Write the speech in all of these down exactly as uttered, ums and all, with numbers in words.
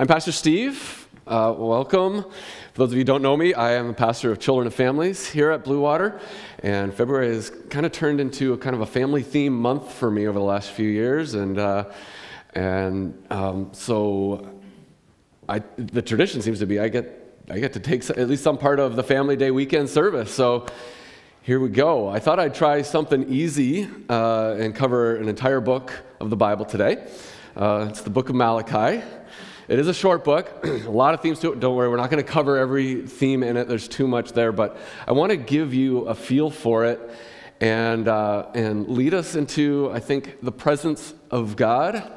I'm Pastor Steve. Uh, welcome. For those of you who don't know me, I am a pastor of children and families here at Blue Water, and February has kind of turned into a kind of a family theme month for me over the last few years, and uh, and um, so I, the tradition seems to be I get I get to take at least some part of the family day weekend service. So here we go. I thought I'd try something easy uh, and cover an entire book of the Bible today. Uh, it's the book of Malachi. It is a short book, a lot of themes to it. Don't worry, we're not going to cover every theme in it. There's too much there, but I want to give you a feel for it and uh, and lead us into, I think, the presence of God,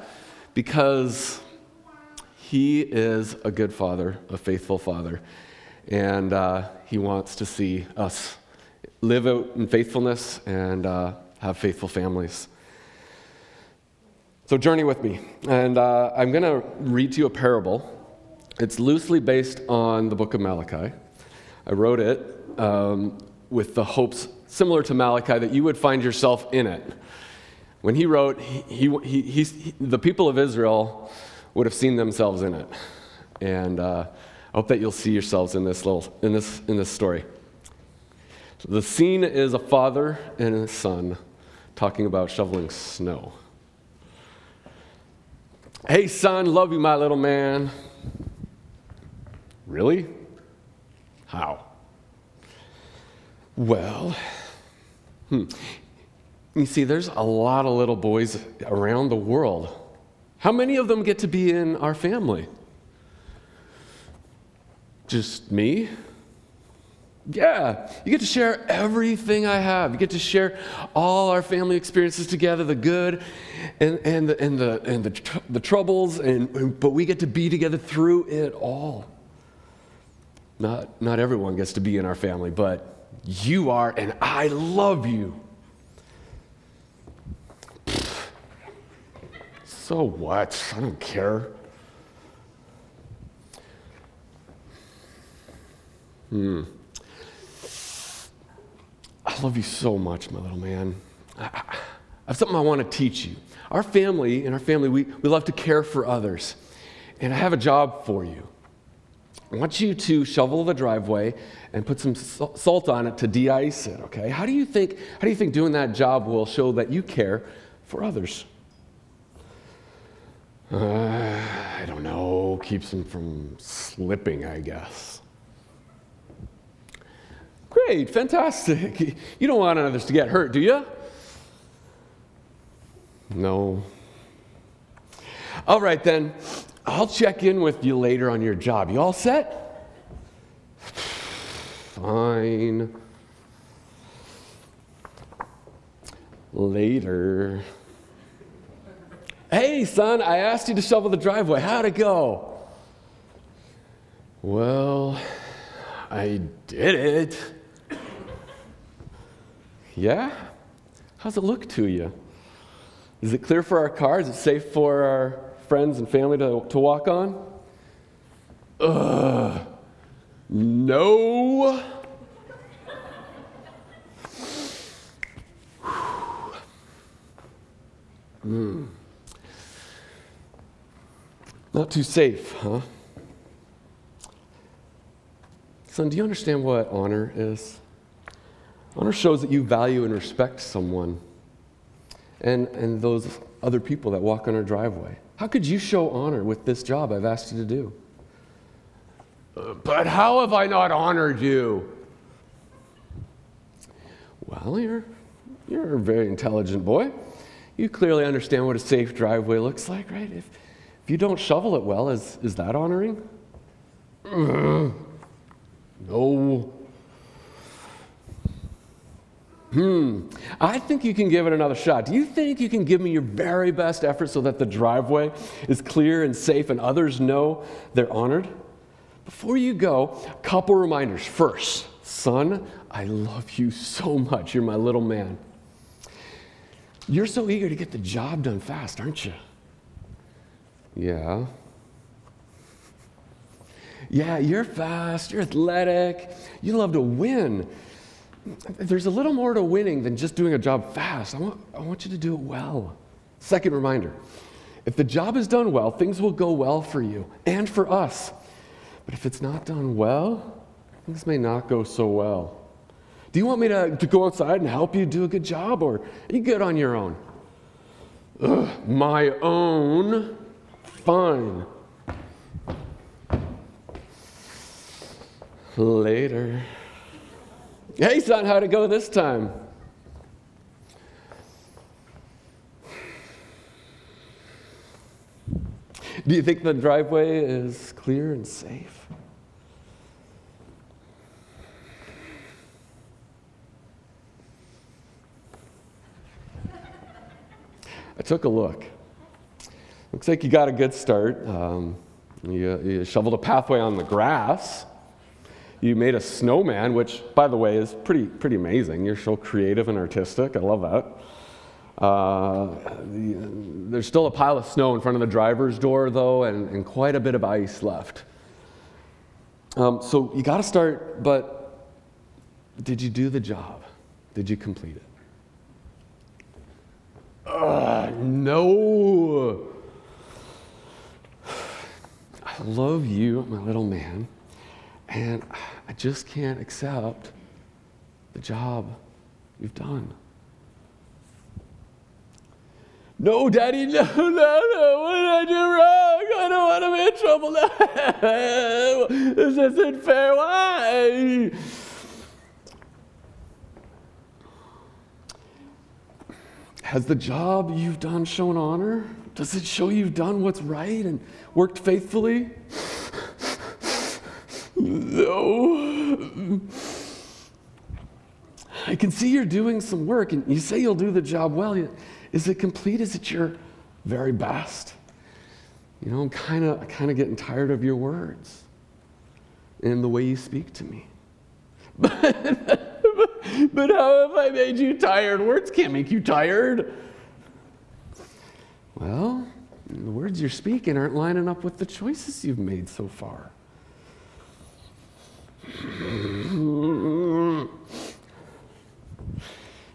because He is a good Father, a faithful Father, and uh, He wants to see us live out in faithfulness and uh, have faithful families. So journey with me, and uh, I'm going to read to you a parable. It's loosely based on the book of Malachi. I wrote it um, with the hopes, similar to Malachi, that you would find yourself in it. When he wrote, he, he, he, he, the people of Israel would have seen themselves in it, and uh, I hope that you'll see yourselves in this little in this in this story. So the scene is a father and his son talking about shoveling snow. Hey, son, love you, my little man. Really? How? Well, hmm. You see, there's a lot of little boys around the world. How many of them get to be in our family? Just me? Yeah, you get to share everything I have. You get to share all our family experiences together, the good and and the and the and the, tr- the troubles, and, and but we get to be together through it all. Not not everyone gets to be in our family, but you are, and I love you. Pfft. So what? I don't care. Hmm. I love you so much, my little man. I, I, I have something I want to teach you. Our family, in our family, we, we love to care for others. And I have a job for you. I want you to shovel the driveway and put some salt on it to de-ice it, okay? How do you think, how do you think doing that job will show that you care for others? Uh, I don't know. Keeps them from slipping, I guess. Great, fantastic. You don't want others to get hurt, do you? No. All right, then. I'll check in with you later on your job. You all set? Fine. Later. Hey, son, I asked you to shovel the driveway. How'd it go? Well, I did it. Yeah? How's it look to you? Is it clear for our car? Is it safe for our friends and family to, to walk on? Ugh. No. mm. Not too safe, huh? Son, do you understand what honor is? Honor shows that you value and respect someone and, and those other people that walk on our driveway. How could you show honor with this job I've asked you to do? Uh, but how have I not honored you? Well, you're, you're a very intelligent boy. You clearly understand what a safe driveway looks like, right? If, if you don't shovel it well, is, is that honoring? Ugh. No. Hmm, I think you can give it another shot. Do you think you can give me your very best effort so that the driveway is clear and safe and others know they're honored? Before you go, a couple reminders. First, son, I love you so much. You're my little man. You're so eager to get the job done fast, aren't you? Yeah. Yeah, you're fast, you're athletic, you love to win. There's a little more to winning than just doing a job fast. I want, I want you to do it well. Second reminder, If the job is done well, things will go well for you and for us. But if it's not done well, things may not go so well. Do you want me to, to go outside and help you do a good job, or are you good on your own? Ugh, my own? Fine. Later. Hey, son, how'd it go this time? Do you think the driveway is clear and safe? I took a look. Looks like you got a good start. Um, you, you shoveled a pathway on the grass. You made a snowman, which, by the way, is pretty pretty amazing. You're so creative and artistic. I love that. Uh, there's still a pile of snow in front of the driver's door, though, and, and quite a bit of ice left. Um, so you got to start, but did you do the job? Did you complete it? Uh, no. I love you, my little man, and I just can't accept the job you've done. No, Daddy, no, no, no, what did I do wrong? I don't want to be in trouble. No. This isn't fair. Why? Has the job you've done shown honor? Does it show you've done what's right and worked faithfully? No. I can see you're doing some work, and you say you'll do the job well. Is it complete? Is it your very best? You know, I'm kind of kind of getting tired of your words and the way you speak to me. But, but, but how have I made you tired? Words can't make you tired. Well, the words you're speaking aren't lining up with the choices you've made so far.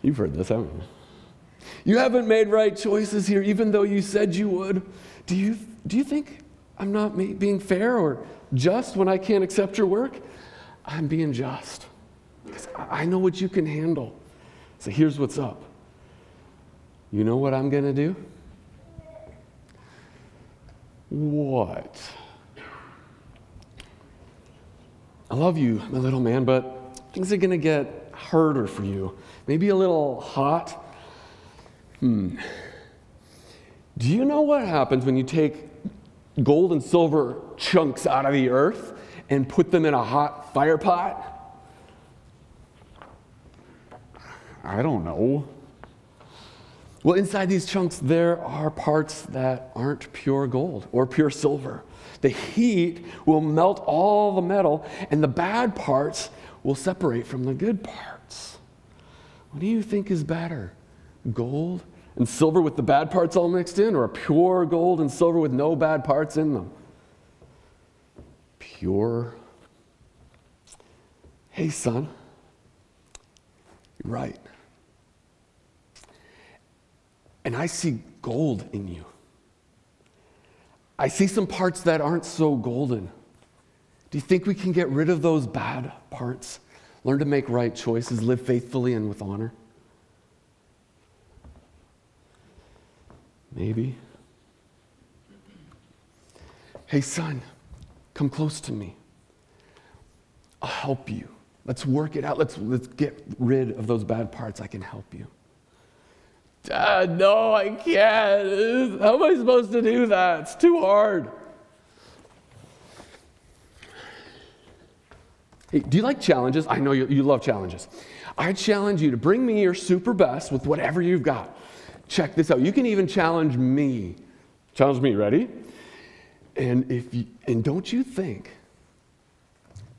You've heard this, haven't you? You haven't made right choices here, even though you said you would. Do you do you think I'm not being fair or just when I can't accept your work? I'm being just, because I know what you can handle. So here's what's up. You know what I'm going to do? What? I love you, my little man, but things are going to get harder for you. Maybe a little hot. Hmm. Do you know what happens when you take gold and silver chunks out of the earth and put them in a hot fire pot? I don't know. Well, inside these chunks, there are parts that aren't pure gold or pure silver. The heat will melt all the metal, and the bad parts will separate from the good parts. What do you think is better? Gold and silver with the bad parts all mixed in, or a pure gold and silver with no bad parts in them? Pure. Hey, son, you're right. And I see gold in you. I see some parts that aren't so golden. Do you think we can get rid of those bad parts? Learn to make right choices, live faithfully and with honor? Maybe. Hey, son, come close to me. I'll help you. Let's work it out. Let's, let's get rid of those bad parts. I can help you. Dad, no, I can't. How am I supposed to do that? It's too hard. Hey, do you like challenges? I know you, you love challenges. I challenge you to bring me your super best with whatever you've got. Check this out. You can even challenge me. Challenge me, ready? And if you, and don't you think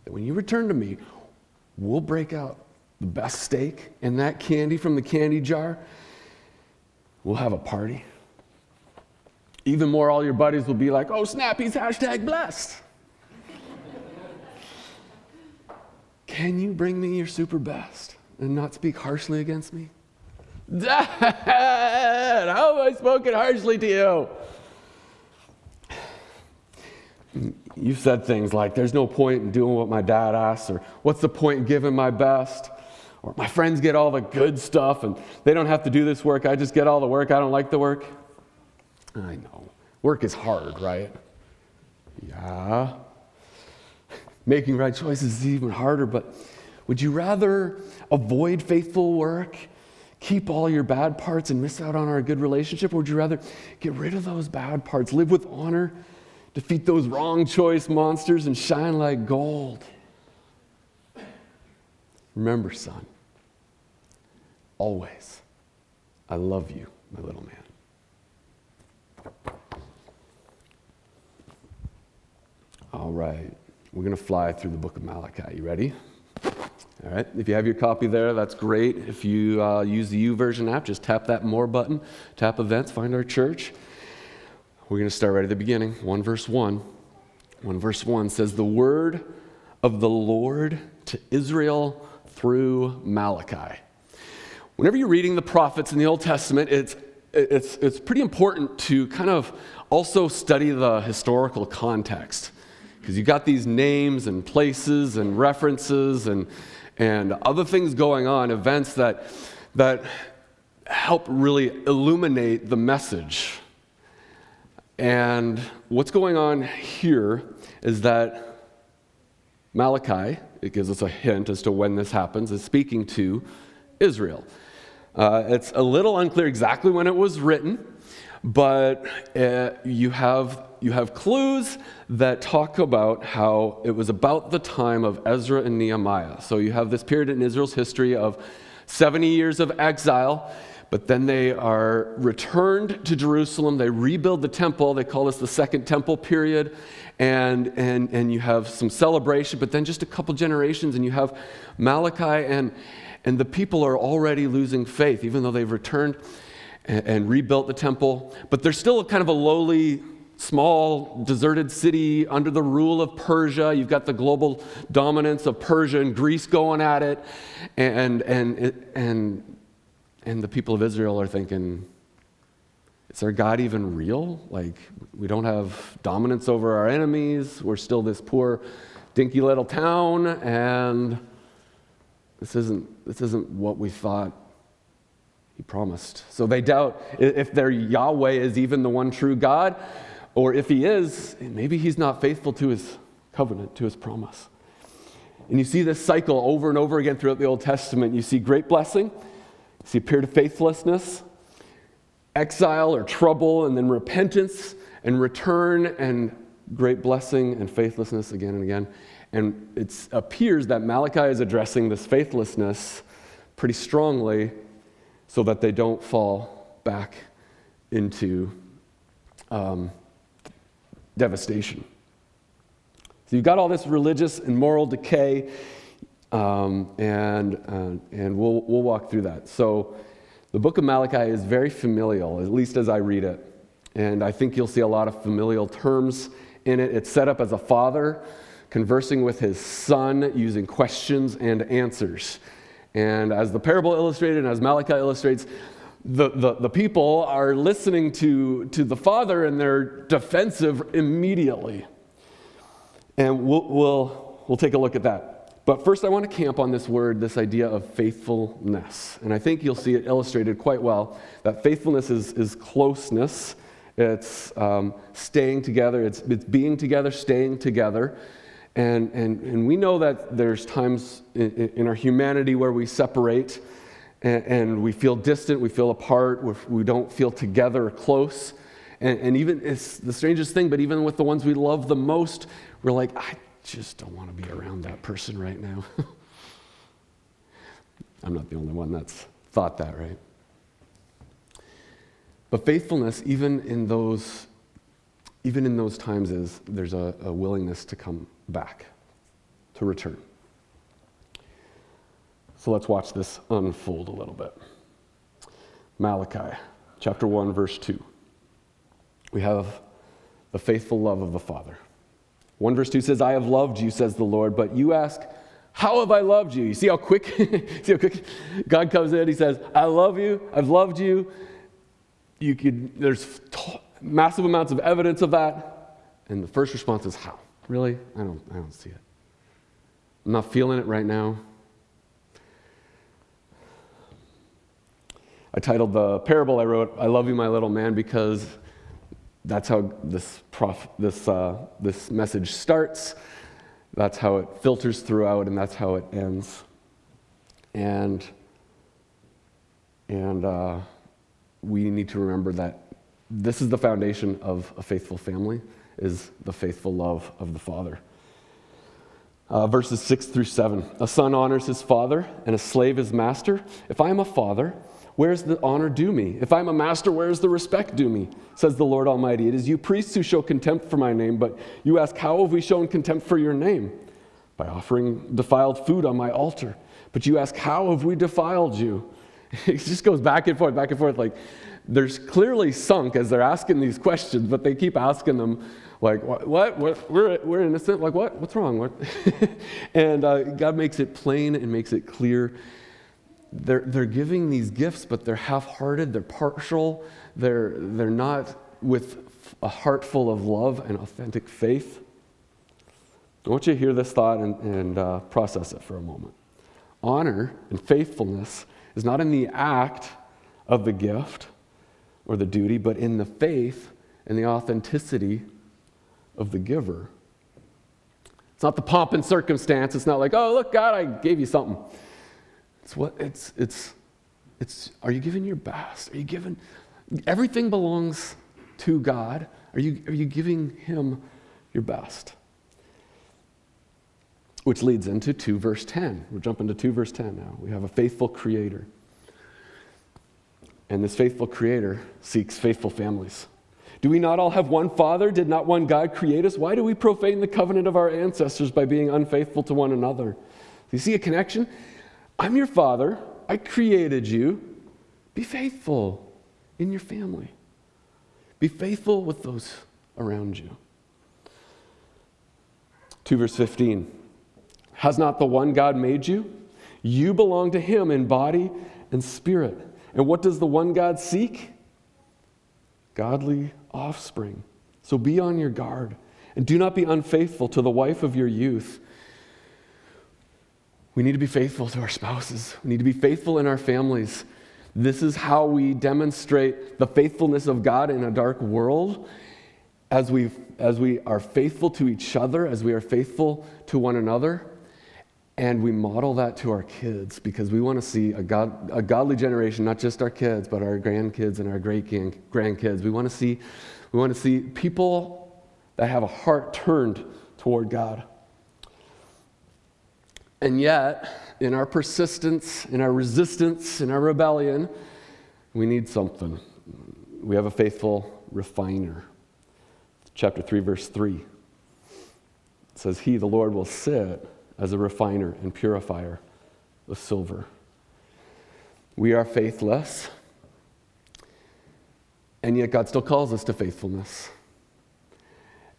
that when you return to me, we'll break out the best steak and that candy from the candy jar? We'll have a party. Even more, all your buddies will be like, oh, Snappy's hashtag blessed. Can you bring me your super best and not speak harshly against me? Dad, how am I spoken harshly to you? You've said things like, there's no point in doing what my dad asks, or what's the point in giving my best? Or my friends get all the good stuff and they don't have to do this work. I just get all the work. I don't like the work. I know. Work is hard, right? Yeah. Making right choices is even harder, but would you rather avoid faithful work, keep all your bad parts and miss out on our good relationship? Or would you rather get rid of those bad parts, live with honor, defeat those wrong choice monsters, and shine like gold? Remember, son, always, I love you, my little man. All right, we're going to fly through the book of Malachi. You ready? All right, if you have your copy there, that's great. If you uh, use the YouVersion app, just tap that More button, tap Events, find our church. We're going to start right at the beginning, one verse one. one verse one says, the word of the Lord to Israel through Malachi. Whenever you're reading the prophets in the Old Testament, it's it's it's pretty important to kind of also study the historical context, because you got these names and places and references and and other things going on, events that that help really illuminate the message. And what's going on here is that Malachi, it gives us a hint as to when this happens, is speaking to Israel. Uh, it's a little unclear exactly when it was written, but uh, you have you have clues that talk about how it was about the time of Ezra and Nehemiah. So you have this period in Israel's history of seventy years of exile, but then they are returned to Jerusalem. They rebuild the temple. They call this the Second Temple Period. And, and, and you have some celebration, but then just a couple generations, and you have Malachi, and, and the people are already losing faith, even though they've returned and, and rebuilt the temple. But they're still kind of a lowly, small, deserted city under the rule of Persia. You've got the global dominance of Persia and Greece going at it. And... and, and And the people of Israel are thinking, is our God even real? Like, we don't have dominance over our enemies. We're still this poor, dinky little town, and this isn't this isn't what we thought he promised. So they doubt if their Yahweh is even the one true God, or if he is, maybe he's not faithful to his covenant, to his promise. And you see this cycle over and over again throughout the Old Testament. You see great blessing, see a period of faithlessness, exile or trouble, and then repentance and return and great blessing and faithlessness again and again. And it appears that Malachi is addressing this faithlessness pretty strongly so that they don't fall back into um, devastation. So you've got all this religious and moral decay. Um, and uh, and we'll we'll walk through that. So the book of Malachi is very familial, at least as I read it, and I think you'll see a lot of familial terms in it. It's set up as a father conversing with his son using questions and answers. And as the parable illustrated and as Malachi illustrates, the, the, the people are listening to, to the father, and they're defensive immediately. And we'll we'll, we'll take a look at that. But first, I want to camp on this word, this idea of faithfulness. And I think you'll see it illustrated quite well, that faithfulness is, is closeness. It's um, staying together. It's, it's being together, staying together. And, and, and we know that there's times in, in our humanity where we separate and, and we feel distant, we feel apart, we're, we don't feel together or close. And, and even, it's the strangest thing, but even with the ones we love the most, we're like, I just don't want to be around that person right now. I'm not the only one that's thought that, right? But faithfulness, even in those, even in those times, is there's a, a willingness to come back, to return. So let's watch this unfold a little bit. Malachi, chapter one, verse two. We have the faithful love of the Father. one verse two says, I have loved you, says the Lord, but you ask, how have I loved you? You see how quick, see how quick God comes in. He says, I love you. I've loved you. You could, there's t- massive amounts of evidence of that. And the first response is, how? Really? I don't, I don't see it. I'm not feeling it right now. I titled the parable I wrote, I Love You, My Little Man, because that's how this prof, this uh, this message starts. That's how it filters throughout, and that's how it ends. And and uh, we need to remember that this is the foundation of a faithful family, is the faithful love of the Father. Uh, verses six through seven. A son honors his father, and a slave his master. If I am a father, where's the honor due me? If I'm a master, where's the respect due me? Says the Lord Almighty. It is you priests who show contempt for my name, but you ask, how have we shown contempt for your name? By offering defiled food on my altar. But you ask, how have we defiled you? It just goes back and forth, back and forth. Like, there's clearly sunk as they're asking these questions, but they keep asking them, like, what? what? what? We're, we're innocent? Like, what? What's wrong? What? And uh, God makes it plain and makes it clear. They're they're giving these gifts, but they're half-hearted, they're partial, they're they're not with a heart full of love and authentic faith. I want you to hear this thought and, and uh, process it for a moment. Honor and faithfulness is not in the act of the gift or the duty, but in the faith and the authenticity of the giver. It's not the pomp and circumstance. It's not like, oh, look, God, I gave you something. It's what it's it's it's are you giving your best? Are you giving everything belongs to God? Are you are you giving him your best? Which leads into two verse ten. We're jumping to two verse ten now. We have a faithful creator. And this faithful creator seeks faithful families. Do we not all have one Father? Did not one God create us? Why do we profane the covenant of our ancestors by being unfaithful to one another? Do you see a connection? I'm your father. I created you. Be faithful in your family. Be faithful with those around you. two verse fifteen. Has not the one God made you? You belong to him in body and spirit. And what does the one God seek? Godly offspring. So be on your guard. And do not be unfaithful to the wife of your youth. We need to be faithful to our spouses. We need to be faithful in our families. This is how we demonstrate the faithfulness of God in a dark world, as we as we are faithful to each other, as we are faithful to one another, and we model that to our kids, because we want to see a God, a godly generation, not just our kids, but our grandkids and our great grandkids. We want to see we want to see people that have a heart turned toward God. And yet, in our persistence, in our resistance, in our rebellion, we need something. We have a faithful refiner. Chapter three, verse three. It says, he, the Lord, will sit as a refiner and purifier of silver. We are faithless, and yet God still calls us to faithfulness.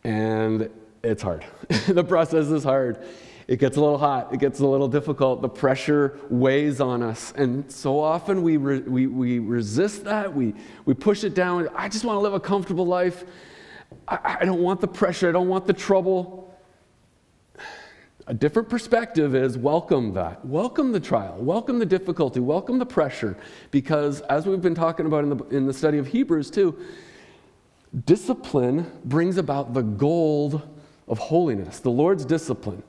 And it's hard. The process is hard. It gets a little hot. It gets a little difficult. The pressure weighs on us. And so often we re- we we resist that. We we push it down. I just want to live a comfortable life. I, I don't want the pressure. I don't want the trouble. A different perspective is welcome that. Welcome the trial. Welcome the difficulty. Welcome the pressure. Because as we've been talking about in the in the study of Hebrews too, discipline brings about the gold of holiness, the Lord's discipline.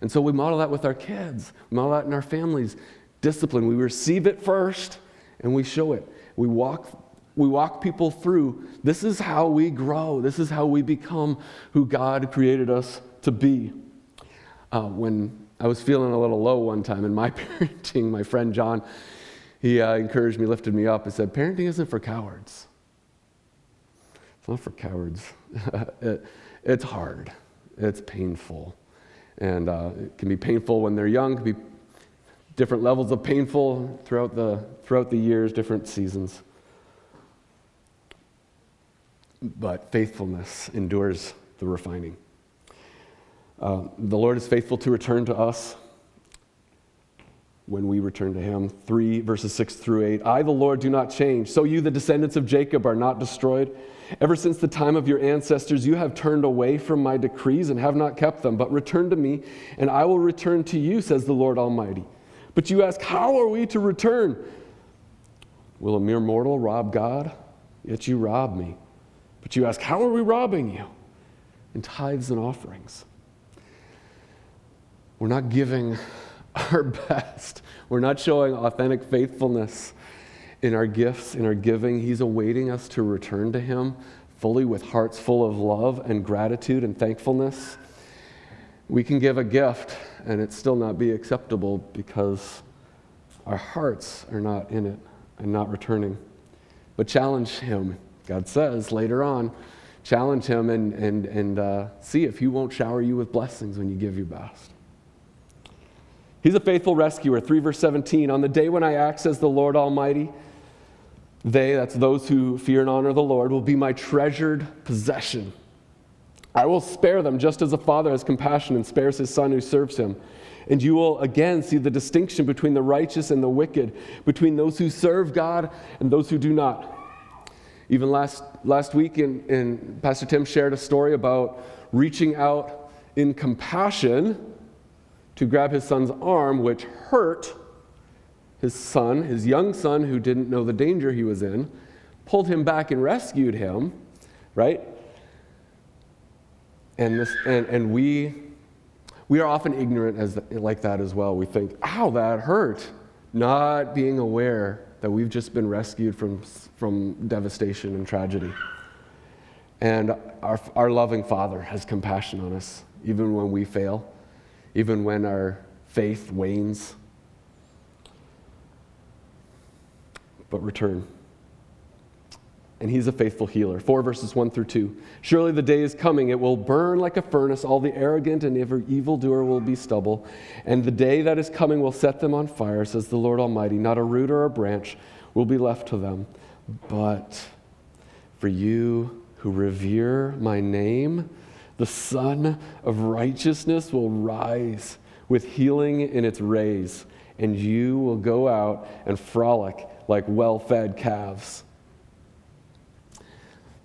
And so we model that with our kids. We model that in our families. Discipline. We receive it first, and we show it. We walk we walk people through. This is how we grow. This is how we become who God created us to be. Uh, when I was feeling a little low one time in my parenting, my friend John, he uh, encouraged me, lifted me up, and said, parenting isn't for cowards. It's not for cowards. it, it's hard. It's painful. And uh, it can be painful when they're young. It can be different levels of painful throughout the throughout the years, different seasons. But faithfulness endures the refining. Uh, the Lord is faithful to return to us when we return to him. three, verses six through eight. I, the Lord, do not change. So you, the descendants of Jacob, are not destroyed. Ever since the time of your ancestors, you have turned away from my decrees and have not kept them. But return to me, and I will return to you, says the Lord Almighty. But you ask, how are we to return? Will a mere mortal rob God? Yet you rob me. But you ask, how are we robbing you? In tithes and offerings. We're not giving our best. We're not showing authentic faithfulness in our gifts, in our giving. He's awaiting us to return to him fully with hearts full of love and gratitude and thankfulness. We can give a gift and it still not be acceptable because our hearts are not in it and not returning. But challenge him. God says later on, challenge him and, and, and uh, see if he won't shower you with blessings when you give your best. He's a faithful rescuer. three verse seventeen, on the day when I act, says the Lord Almighty, they, that's those who fear and honor the Lord, will be my treasured possession. I will spare them just as a father has compassion and spares his son who serves him. And you will again see the distinction between the righteous and the wicked, between those who serve God and those who do not. Even last last week, in, in Pastor Tim shared a story about reaching out in compassion to grab his son's arm, which hurt his son, his young son, who didn't know the danger he was in, pulled him back and rescued him, right? And this, and, and we we are often ignorant as the, like that as well. We think, ow, that hurt, not being aware that we've just been rescued from, from devastation and tragedy. And our, our loving Father has compassion on us, even when we fail. Even when our faith wanes. But return. And he's a faithful healer. four verses one through two. Surely the day is coming, it will burn like a furnace. All the arrogant and every evildoer will be stubble. And the day that is coming will set them on fire, says the Lord Almighty. Not a root or a branch will be left to them. But for you who revere my name, the sun of righteousness will rise with healing in its rays, and you will go out and frolic like well-fed calves.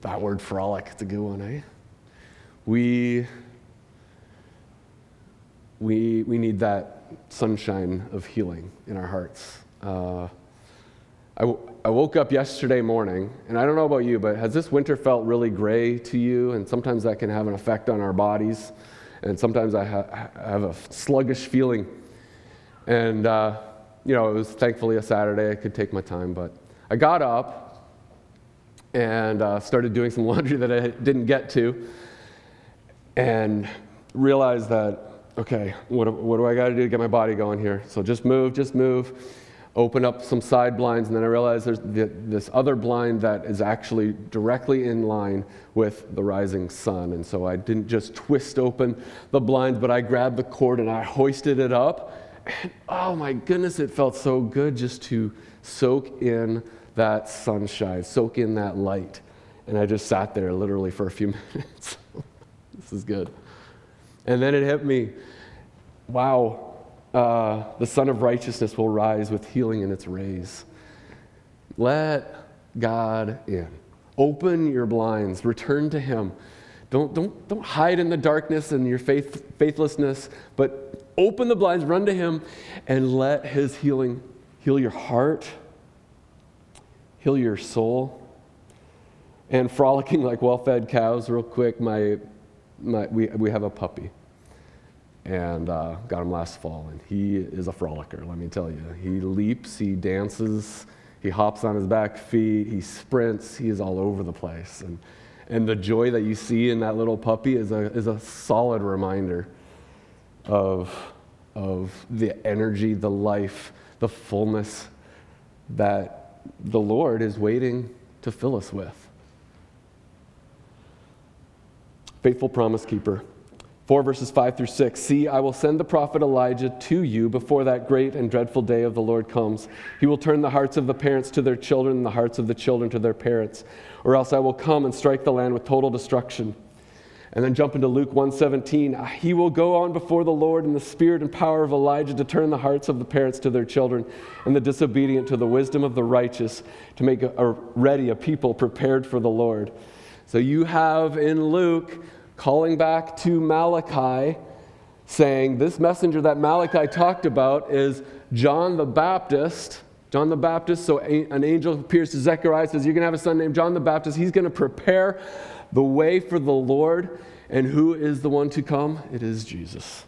That word frolic, it's a good one, eh? We, we, we need that sunshine of healing in our hearts. Uh, I, w- I woke up yesterday morning, and I don't know about you, but has this winter felt really gray to you? And sometimes that can have an effect on our bodies, and sometimes I, ha- I have a sluggish feeling. And, uh, you know, it was thankfully a Saturday. I could take my time, but I got up and uh, started doing some laundry that I didn't get to and realized that, okay, what, what do I got to do to get my body going here? So just move, just move. Open up some side blinds, and then I realized there's th- this other blind that is actually directly in line with the rising sun. And so I didn't just twist open the blinds, but I grabbed the cord and I hoisted it up. And oh my goodness, it felt so good just to soak in that sunshine, soak in that light. And I just sat there literally for a few minutes. This is good. And then it hit me. Wow. Uh, the sun of righteousness will rise with healing in its rays. Let God in. Open your blinds. Return to him. Don't, don't, don't hide in the darkness and your faith, faithlessness, but open the blinds, run to him, and let his healing heal your heart, heal your soul. And frolicking like well-fed cows, real quick, my, my we, we have a puppy. And uh, got him last fall, and he is a frolicker, let me tell you. He leaps, he dances, he hops on his back feet, he sprints, he is all over the place. And and the joy that you see in that little puppy is a is a solid reminder of, of the energy, the life, the fullness that the Lord is waiting to fill us with. Faithful promise keeper. four verses five through six. See, I will send the prophet Elijah to you before that great and dreadful day of the Lord comes. He will turn the hearts of the parents to their children and the hearts of the children to their parents, or else I will come and strike the land with total destruction. And then jump into Luke one seventeen. He will go on before the Lord in the spirit and power of Elijah to turn the hearts of the parents to their children and the disobedient to the wisdom of the righteous, to make a, a ready a people prepared for the Lord. So you have in Luke calling back to Malachi, saying this messenger that Malachi talked about is John the Baptist. John the Baptist, so an angel appears to Zechariah, says, you're going to have a son named John the Baptist. He's going to prepare the way for the Lord. And who is the one to come? It is Jesus.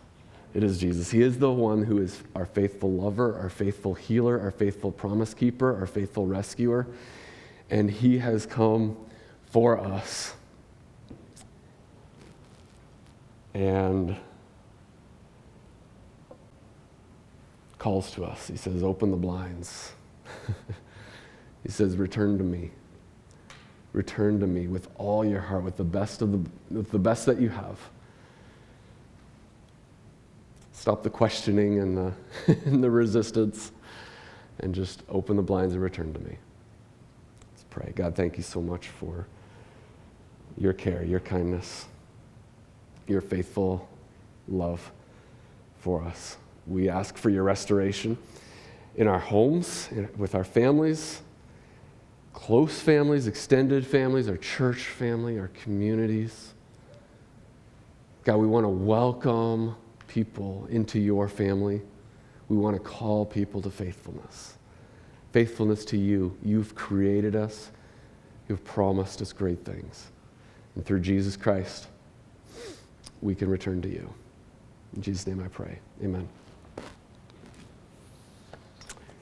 It is Jesus. He is the one who is our faithful lover, our faithful healer, our faithful promise keeper, our faithful rescuer. And he has come for us. And calls to us. He says, open the blinds. He says, return to me. Return to me with all your heart, with the best of the with the best that you have. Stop the questioning and the and the resistance, and just open the blinds and return to me. Let's pray. God, thank you so much for your care, your kindness, your faithful love for us. We ask for your restoration in our homes, with our families, close families, extended families, our church family, our communities. God, we want to welcome people into your family. We want to call people to faithfulness. Faithfulness to you. You've created us. You've promised us great things. And through Jesus Christ, we can return to you. In Jesus' name I pray. Amen.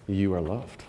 You are loved.